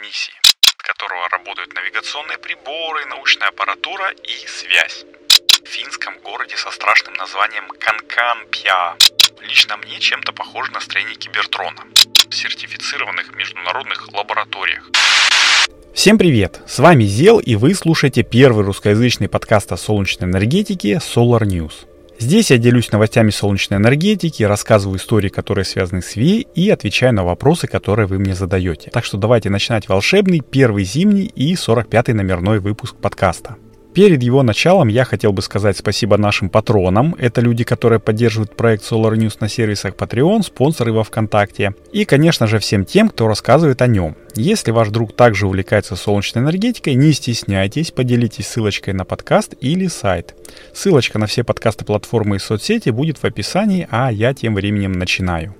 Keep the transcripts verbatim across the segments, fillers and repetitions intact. миссии, от которого работают навигационные приборы, научная аппаратура и связь. В финском городе со страшным названием Канканпя. Лично мне чем-то похоже на строение Кибертрона в сертифицированных международных лабораториях. Всем привет! С вами Зел, и вы слушаете первый русскоязычный подкаст о солнечной энергетике Solar News. Здесь я делюсь новостями солнечной энергетики, рассказываю истории, которые связаны с ВИЭ, и отвечаю на вопросы, которые вы мне задаете. Так что давайте начинать волшебный первый зимний и сорок пятый номерной выпуск подкаста. Перед его началом я хотел бы сказать спасибо нашим патронам. Это люди, которые поддерживают проект Solar News на сервисах Patreon, спонсоры во ВКонтакте. И, конечно же, всем тем, кто рассказывает о нем. Если ваш друг также увлекается солнечной энергетикой, не стесняйтесь, поделитесь ссылочкой на подкаст или сайт. Ссылочка на все подкасты, платформы и соцсети будет в описании, а я тем временем начинаю.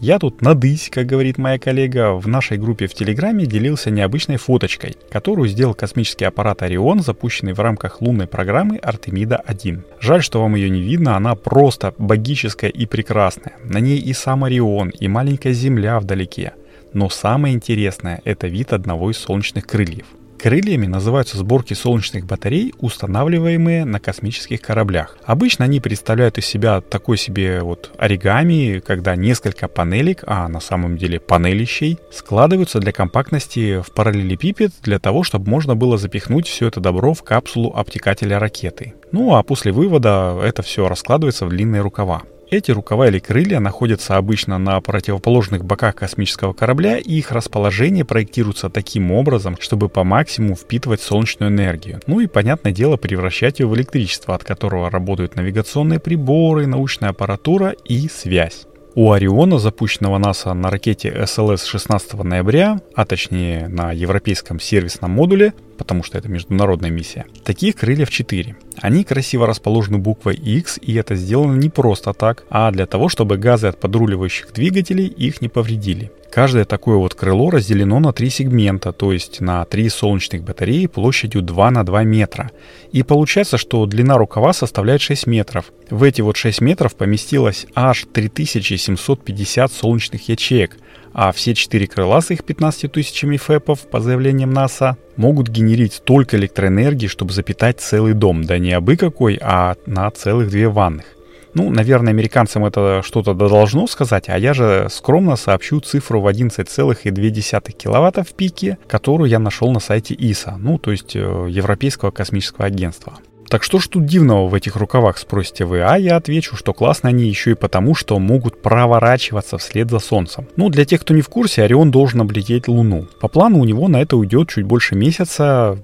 Я тут надысь, как говорит моя коллега, в нашей группе в Телеграме делился необычной фоточкой, которую сделал космический аппарат Орион, запущенный в рамках лунной программы Артемида один. Жаль, что вам ее не видно, она просто богическая и прекрасная. На ней и сам Орион, и маленькая Земля вдалеке. Но самое интересное – это вид одного из солнечных крыльев. Крыльями называются сборки солнечных батарей, устанавливаемые на космических кораблях. Обычно они представляют из себя такой себе вот оригами, когда несколько панелек, а на самом деле панелищей, складываются для компактности в параллелепипед для того, чтобы можно было запихнуть все это добро в капсулу обтекателя ракеты. Ну а после вывода это все раскладывается в длинные рукава. Эти рукава или крылья находятся обычно на противоположных боках космического корабля, и их расположение проектируется таким образом, чтобы по максимуму впитывать солнечную энергию. Ну и, понятное дело, превращать ее в электричество, от которого работают навигационные приборы, научная аппаратура и связь. У Ориона, запущенного НАСА на ракете эс эл эс шестнадцатого ноября, а точнее на европейском сервисном модуле, потому что это международная миссия, таких крыльев четыре. Они красиво расположены буквой X, и это сделано не просто так, а для того, чтобы газы от подруливающих двигателей их не повредили. Каждое такое вот крыло разделено на три сегмента, то есть на три солнечных батареи площадью два на два метра. И получается, что длина рукава составляет шесть метров. В эти вот шесть метров поместилось аж три тысячи семьсот пятьдесят солнечных ячеек, а все четыре крыла с их пятнадцатью тысячами фэпов, по заявлениям НАСА, могут генерить столько электроэнергии, чтобы запитать целый дом, да не абы какой, а на целых две ванных. Ну, наверное, американцам это что-то должно сказать, а я же скромно сообщу цифру в одиннадцать целых две десятых киловатта в пике, которую я нашел на сайте ИСА, ну, то есть Европейского космического агентства. Так что ж тут дивного в этих рукавах, спросите вы, а я отвечу, что классно они еще и потому, что могут проворачиваться вслед за Солнцем. Ну, для тех, кто не в курсе, Орион должен облететь Луну. По плану у него на это уйдет чуть больше месяца,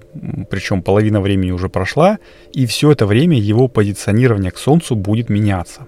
причем половина времени уже прошла, и все это время его позиционирование к Солнцу будет меняться.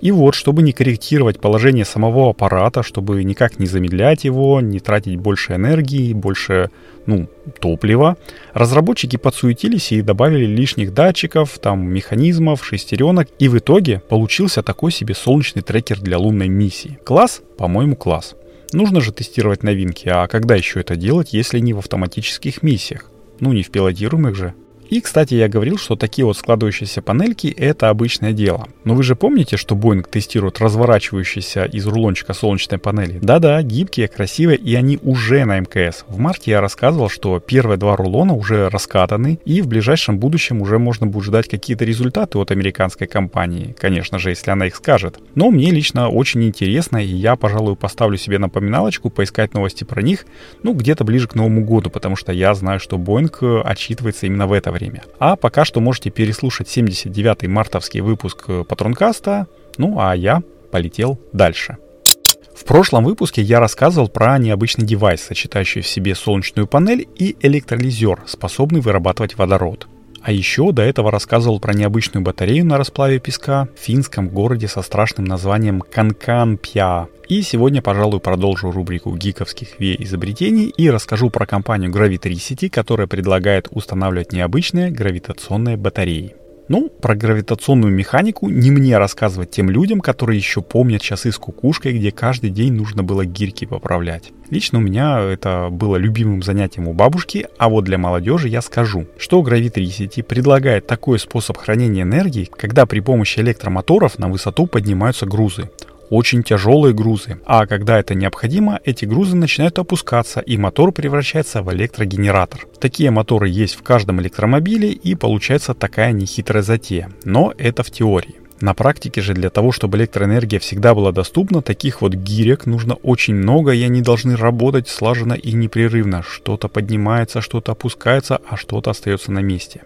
И вот, чтобы не корректировать положение самого аппарата, чтобы никак не замедлять его, не тратить больше энергии, больше, ну, топлива, разработчики подсуетились и добавили лишних датчиков, там, механизмов, шестеренок, и в итоге получился такой себе солнечный трекер для лунной миссии. Класс? По-моему, класс. Нужно же тестировать новинки, а когда еще это делать, если не в автоматических миссиях? Ну, не в пилотируемых же. И, кстати, я говорил, что такие вот складывающиеся панельки – это обычное дело. Но вы же помните, что Boeing тестирует разворачивающиеся из рулончика солнечной панели? Да-да, гибкие, красивые, и они уже на эм ка эс. В марте я рассказывал, что первые два рулона уже раскатаны, и в ближайшем будущем уже можно будет ждать какие-то результаты от американской компании. Конечно же, если она их скажет. Но мне лично очень интересно, и я, пожалуй, поставлю себе напоминалочку поискать новости про них, ну, где-то ближе к Новому году, потому что я знаю, что Boeing отчитывается именно в это время. Время. А пока что можете переслушать семьдесят девятый мартовский выпуск Патронкаста, ну а я полетел дальше. В прошлом выпуске я рассказывал про необычный девайс, сочетающий в себе солнечную панель и электролизер, способный вырабатывать водород. А еще до этого рассказывал про необычную батарею на расплаве песка в финском городе со страшным названием Канканпя. И сегодня, пожалуй, продолжу рубрику гиковских ВИЭ-изобретений и расскажу про компанию Gravitricity, которая предлагает устанавливать необычные гравитационные батареи. Ну, про гравитационную механику не мне рассказывать тем людям, которые еще помнят часы с кукушкой, где каждый день нужно было гирьки поправлять. Лично у меня это было любимым занятием у бабушки, а вот для молодежи я скажу, что Gravitricity предлагает такой способ хранения энергии, когда при помощи электромоторов на высоту поднимаются грузы. очень тяжелые грузы, а когда это необходимо, эти грузы начинают опускаться и мотор превращается в электрогенератор. Такие моторы есть в каждом электромобиле и получается такая нехитрая затея, но это в теории. На практике же для того, чтобы электроэнергия всегда была доступна, таких вот гирек нужно очень много, и они должны работать слаженно и непрерывно. Что-то поднимается, что-то опускается, а что-то остается на месте.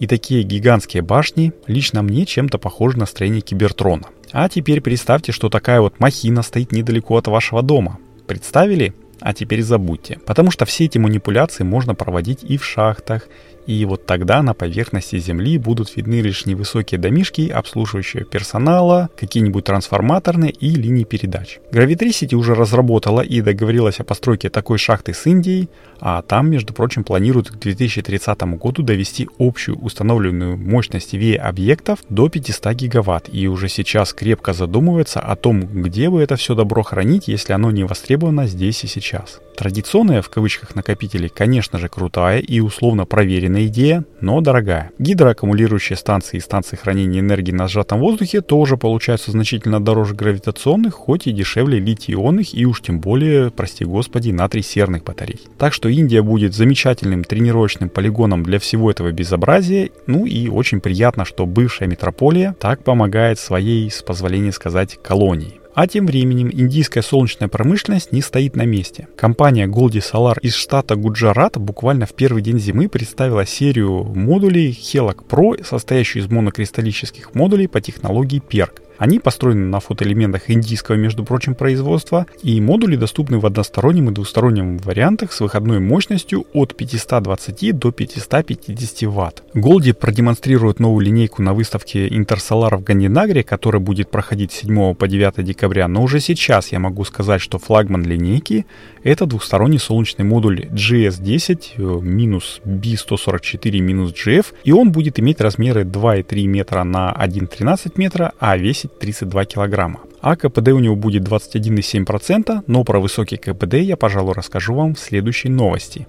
И такие гигантские башни лично мне чем-то похожи на строение Кибертрона. А теперь представьте, что такая вот махина стоит недалеко от вашего дома. Представили? А теперь забудьте. Потому что все эти манипуляции можно проводить и в шахтах, и вот тогда на поверхности Земли будут видны лишь невысокие домишки обслуживающего персонала, какие-нибудь трансформаторные и линии передач. Gravitricity уже разработала и договорилась о постройке такой шахты с Индией, а там, между прочим, планируют к две тысячи тридцатому году довести общую установленную мощность ВИЭ объектов до пятьсот гигаватт, и уже сейчас крепко задумываются о том, где вы это все добро хранить, если оно не востребовано здесь и сейчас. Традиционная, в кавычках, накопители, конечно же, крутая и условно проверенная идея, но дорогая. Гидроаккумулирующие станции и станции хранения энергии на сжатом воздухе тоже получаются значительно дороже гравитационных, хоть и дешевле литий-ионных и уж тем более, прости господи, натрий-серных батарей. Так что Индия будет замечательным тренировочным полигоном для всего этого безобразия, ну и очень приятно, что бывшая метрополия так помогает своей, с позволения сказать, колонии. А тем временем индийская солнечная промышленность не стоит на месте. Компания Goldie Solar из штата Гуджарат буквально в первый день зимы представила серию модулей Helak Pro, состоящую из монокристаллических модулей по технологии пэ е эр си. Они построены на фотоэлементах индийского, между прочим, производства, и модули доступны в одностороннем и двустороннем вариантах с выходной мощностью от пятьсот двадцать до пятьсот пятьдесят ватт. Goldie продемонстрирует новую линейку на выставке Интерсолар в Гандинагре, которая будет проходить с седьмого по девятое декабря, но уже сейчас я могу сказать, что флагман линейки – это двусторонний солнечный модуль джи эс десять би сто сорок четыре джи эф, и он будет иметь размеры два и три метра на один и тринадцать метра, а весит тридцать два килограмма. А ка пэ дэ у него будет двадцать один и семь десятых процента, но про высокий ка пэ дэ я, пожалуй, расскажу вам в следующей новости.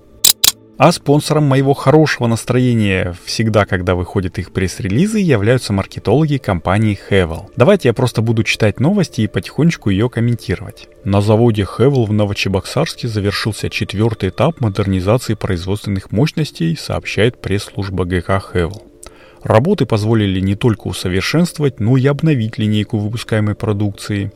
А спонсором моего хорошего настроения всегда, когда выходят их пресс-релизы, являются маркетологи компании Hevel. Давайте я просто буду читать новости и потихонечку ее комментировать. На заводе Hevel в Новочебоксарске завершился четвертый этап модернизации производственных мощностей, сообщает пресс-служба гэ ка Hevel. Работы позволили не только усовершенствовать, но и обновить линейку выпускаемой продукции.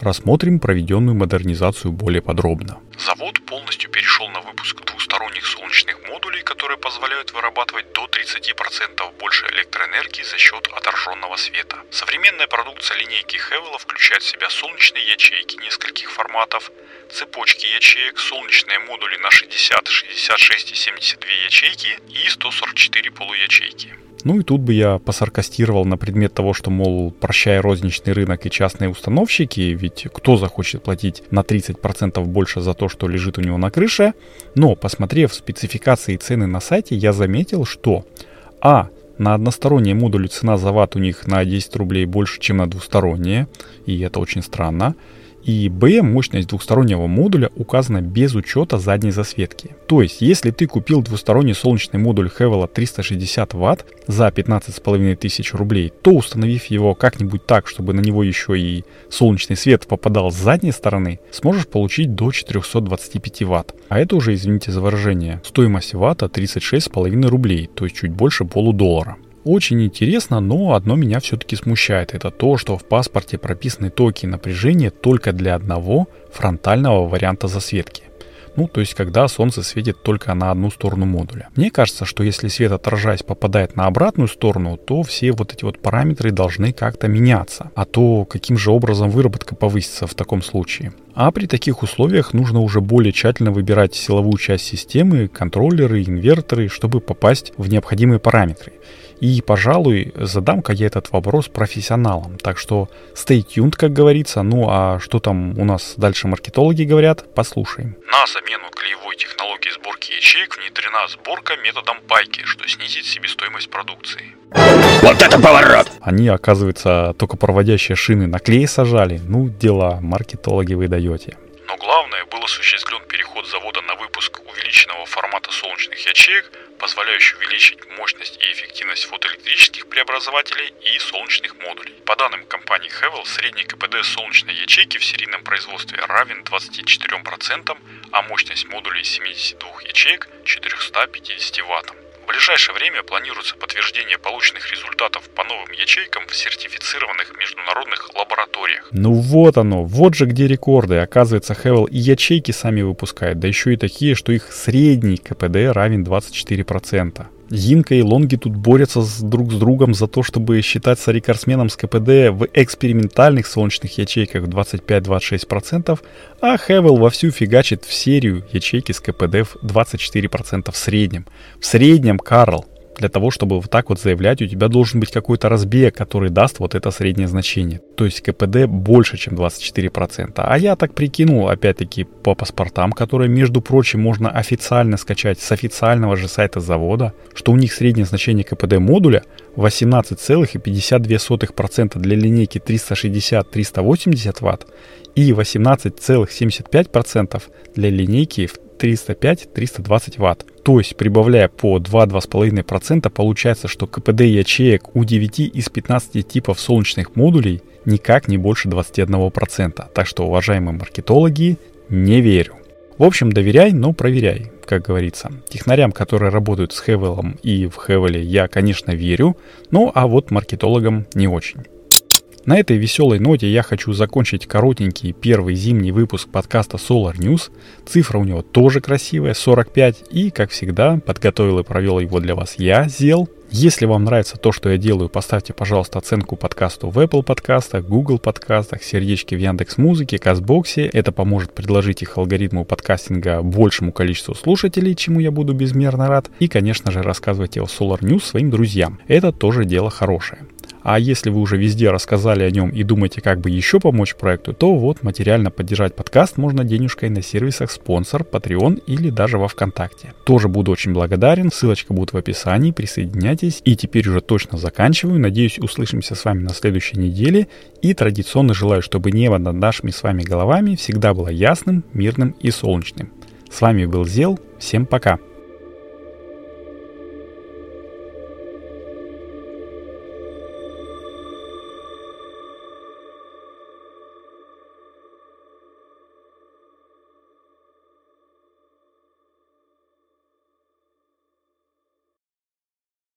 Рассмотрим проведенную модернизацию более подробно. Завод полностью перешел на выпуск двусторонних солнечных модулей, которые позволяют вырабатывать до тридцати процентов больше электроэнергии за счет отраженного света. Современная продукция линейки Hevel включает в себя солнечные ячейки нескольких форматов, цепочки ячеек, солнечные модули на шестьдесят, шестьдесят шесть и семьдесят две ячейки и сто сорок четыре полуячейки. Ну и тут бы я посаркастировал на предмет того, что, мол, прощай розничный рынок и частные установщики, ведь кто захочет платить на тридцать процентов больше за то, что лежит у него на крыше. Но, посмотрев спецификации и цены на сайте, я заметил, что а. на односторонние модули цена за ватт у них на десять рублей больше, чем на двусторонние, и это очень странно. И б. мощность двухстороннего модуля указана без учета задней засветки. То есть, если ты купил двусторонний солнечный модуль Hevel триста шестьдесят ватт за пятнадцать с половиной тысяч рублей, то, установив его как-нибудь так, чтобы на него еще и солнечный свет попадал с задней стороны, сможешь получить до четыреста двадцать пять ватт. А это уже, извините за выражение, стоимость ватта тридцать шесть с половиной рублей, то есть чуть больше полудоллара. Очень интересно, но одно меня все-таки смущает. Это то, что в паспорте прописаны токи напряжения только для одного фронтального варианта засветки. Ну, то есть, когда солнце светит только на одну сторону модуля. Мне кажется, что если свет, отражаясь, попадает на обратную сторону, то все вот эти вот параметры должны как-то меняться. А то каким же образом выработка повысится в таком случае? А при таких условиях нужно уже более тщательно выбирать силовую часть системы, контроллеры, инверторы, чтобы попасть в необходимые параметры. И, пожалуй, задам-ка я этот вопрос профессионалам. Так что stay tuned, как говорится. Ну а что там у нас дальше маркетологи говорят, послушаем. На замену клеевой технологии сборки ячеек внедрена сборка методом пайки, что снизит себестоимость продукции. Вот это поворот! Они, оказывается, только проводящие шины на клей сажали. Ну, дела, маркетологи, вы даете. Но главное, был осуществлен переход завода на выпуск увеличенного формата солнечных ячеек позволяющий увеличить мощность и эффективность фотоэлектрических преобразователей и солнечных модулей. По данным компании Hevel, средний КПД солнечной ячейки в серийном производстве равен двадцати четырем процентам, а мощность модулей семидесяти двух ячеек – четырёхсот пятидесяти ваттам. В ближайшее время планируется подтверждение полученных результатов по новым ячейкам в сертифицированных международных лабораториях. Ну вот оно, вот же где рекорды. Оказывается, Hevel и ячейки сами выпускает, да еще и такие, что их средний КПД равен двадцати четырем процентам. Йинка и Лонги тут борются с друг с другом за то, чтобы считаться рекордсменом с КПД в экспериментальных солнечных ячейках двадцать пять - двадцать шесть процентов, а Hevel вовсю фигачит в серию ячейки с КПД в двадцать четыре процента в среднем. В среднем, Карл, для того, чтобы вот так вот заявлять, у тебя должен быть какой-то разбег, который даст вот это среднее значение. То есть КПД больше, чем двадцать четыре процента. А я так прикинул, опять-таки, по паспортам, которые, между прочим, можно официально скачать с официального же сайта завода, что у них среднее значение КПД модуля восемнадцать целых пятьдесят две сотых процента для линейки триста шестьдесят - триста восемьдесят ватт и восемнадцать целых семьдесят пять сотых процента для линейки триста пять - триста двадцать ватт. То есть, прибавляя по два - два с половиной процента, получается, что КПД ячеек у девяти из пятнадцати типов солнечных модулей никак не больше двадцати одного процента. Так что, уважаемые маркетологи, не верю. В общем, доверяй, но проверяй, как говорится. Технарям, которые работают с Hevel и в Hevel, я, конечно, верю, ну а вот маркетологам не очень. На этой веселой ноте я хочу закончить коротенький первый зимний выпуск подкаста Solar News. Цифра у него тоже красивая, сорок пять, и, как всегда, подготовил и провел его для вас я, Зел. Если вам нравится то, что я делаю, поставьте, пожалуйста, оценку подкасту в Apple подкастах, Google подкастах, сердечки в Яндекс.Музыке, Кастбоксе. Это поможет предложить их алгоритму подкастинга большему количеству слушателей, чему я буду безмерно рад. И, конечно же, рассказывайте о Solar News своим друзьям. Это тоже дело хорошее. А если вы уже везде рассказали о нем и думаете, как бы еще помочь проекту, то вот материально поддержать подкаст можно денежкой на сервисах спонсор, Patreon или даже во ВКонтакте. Тоже буду очень благодарен, ссылочка будет в описании, присоединяйтесь. И теперь уже точно заканчиваю, надеюсь, услышимся с вами на следующей неделе. И традиционно желаю, чтобы небо над нашими с вами головами всегда было ясным, мирным и солнечным. С вами был Зел, всем пока!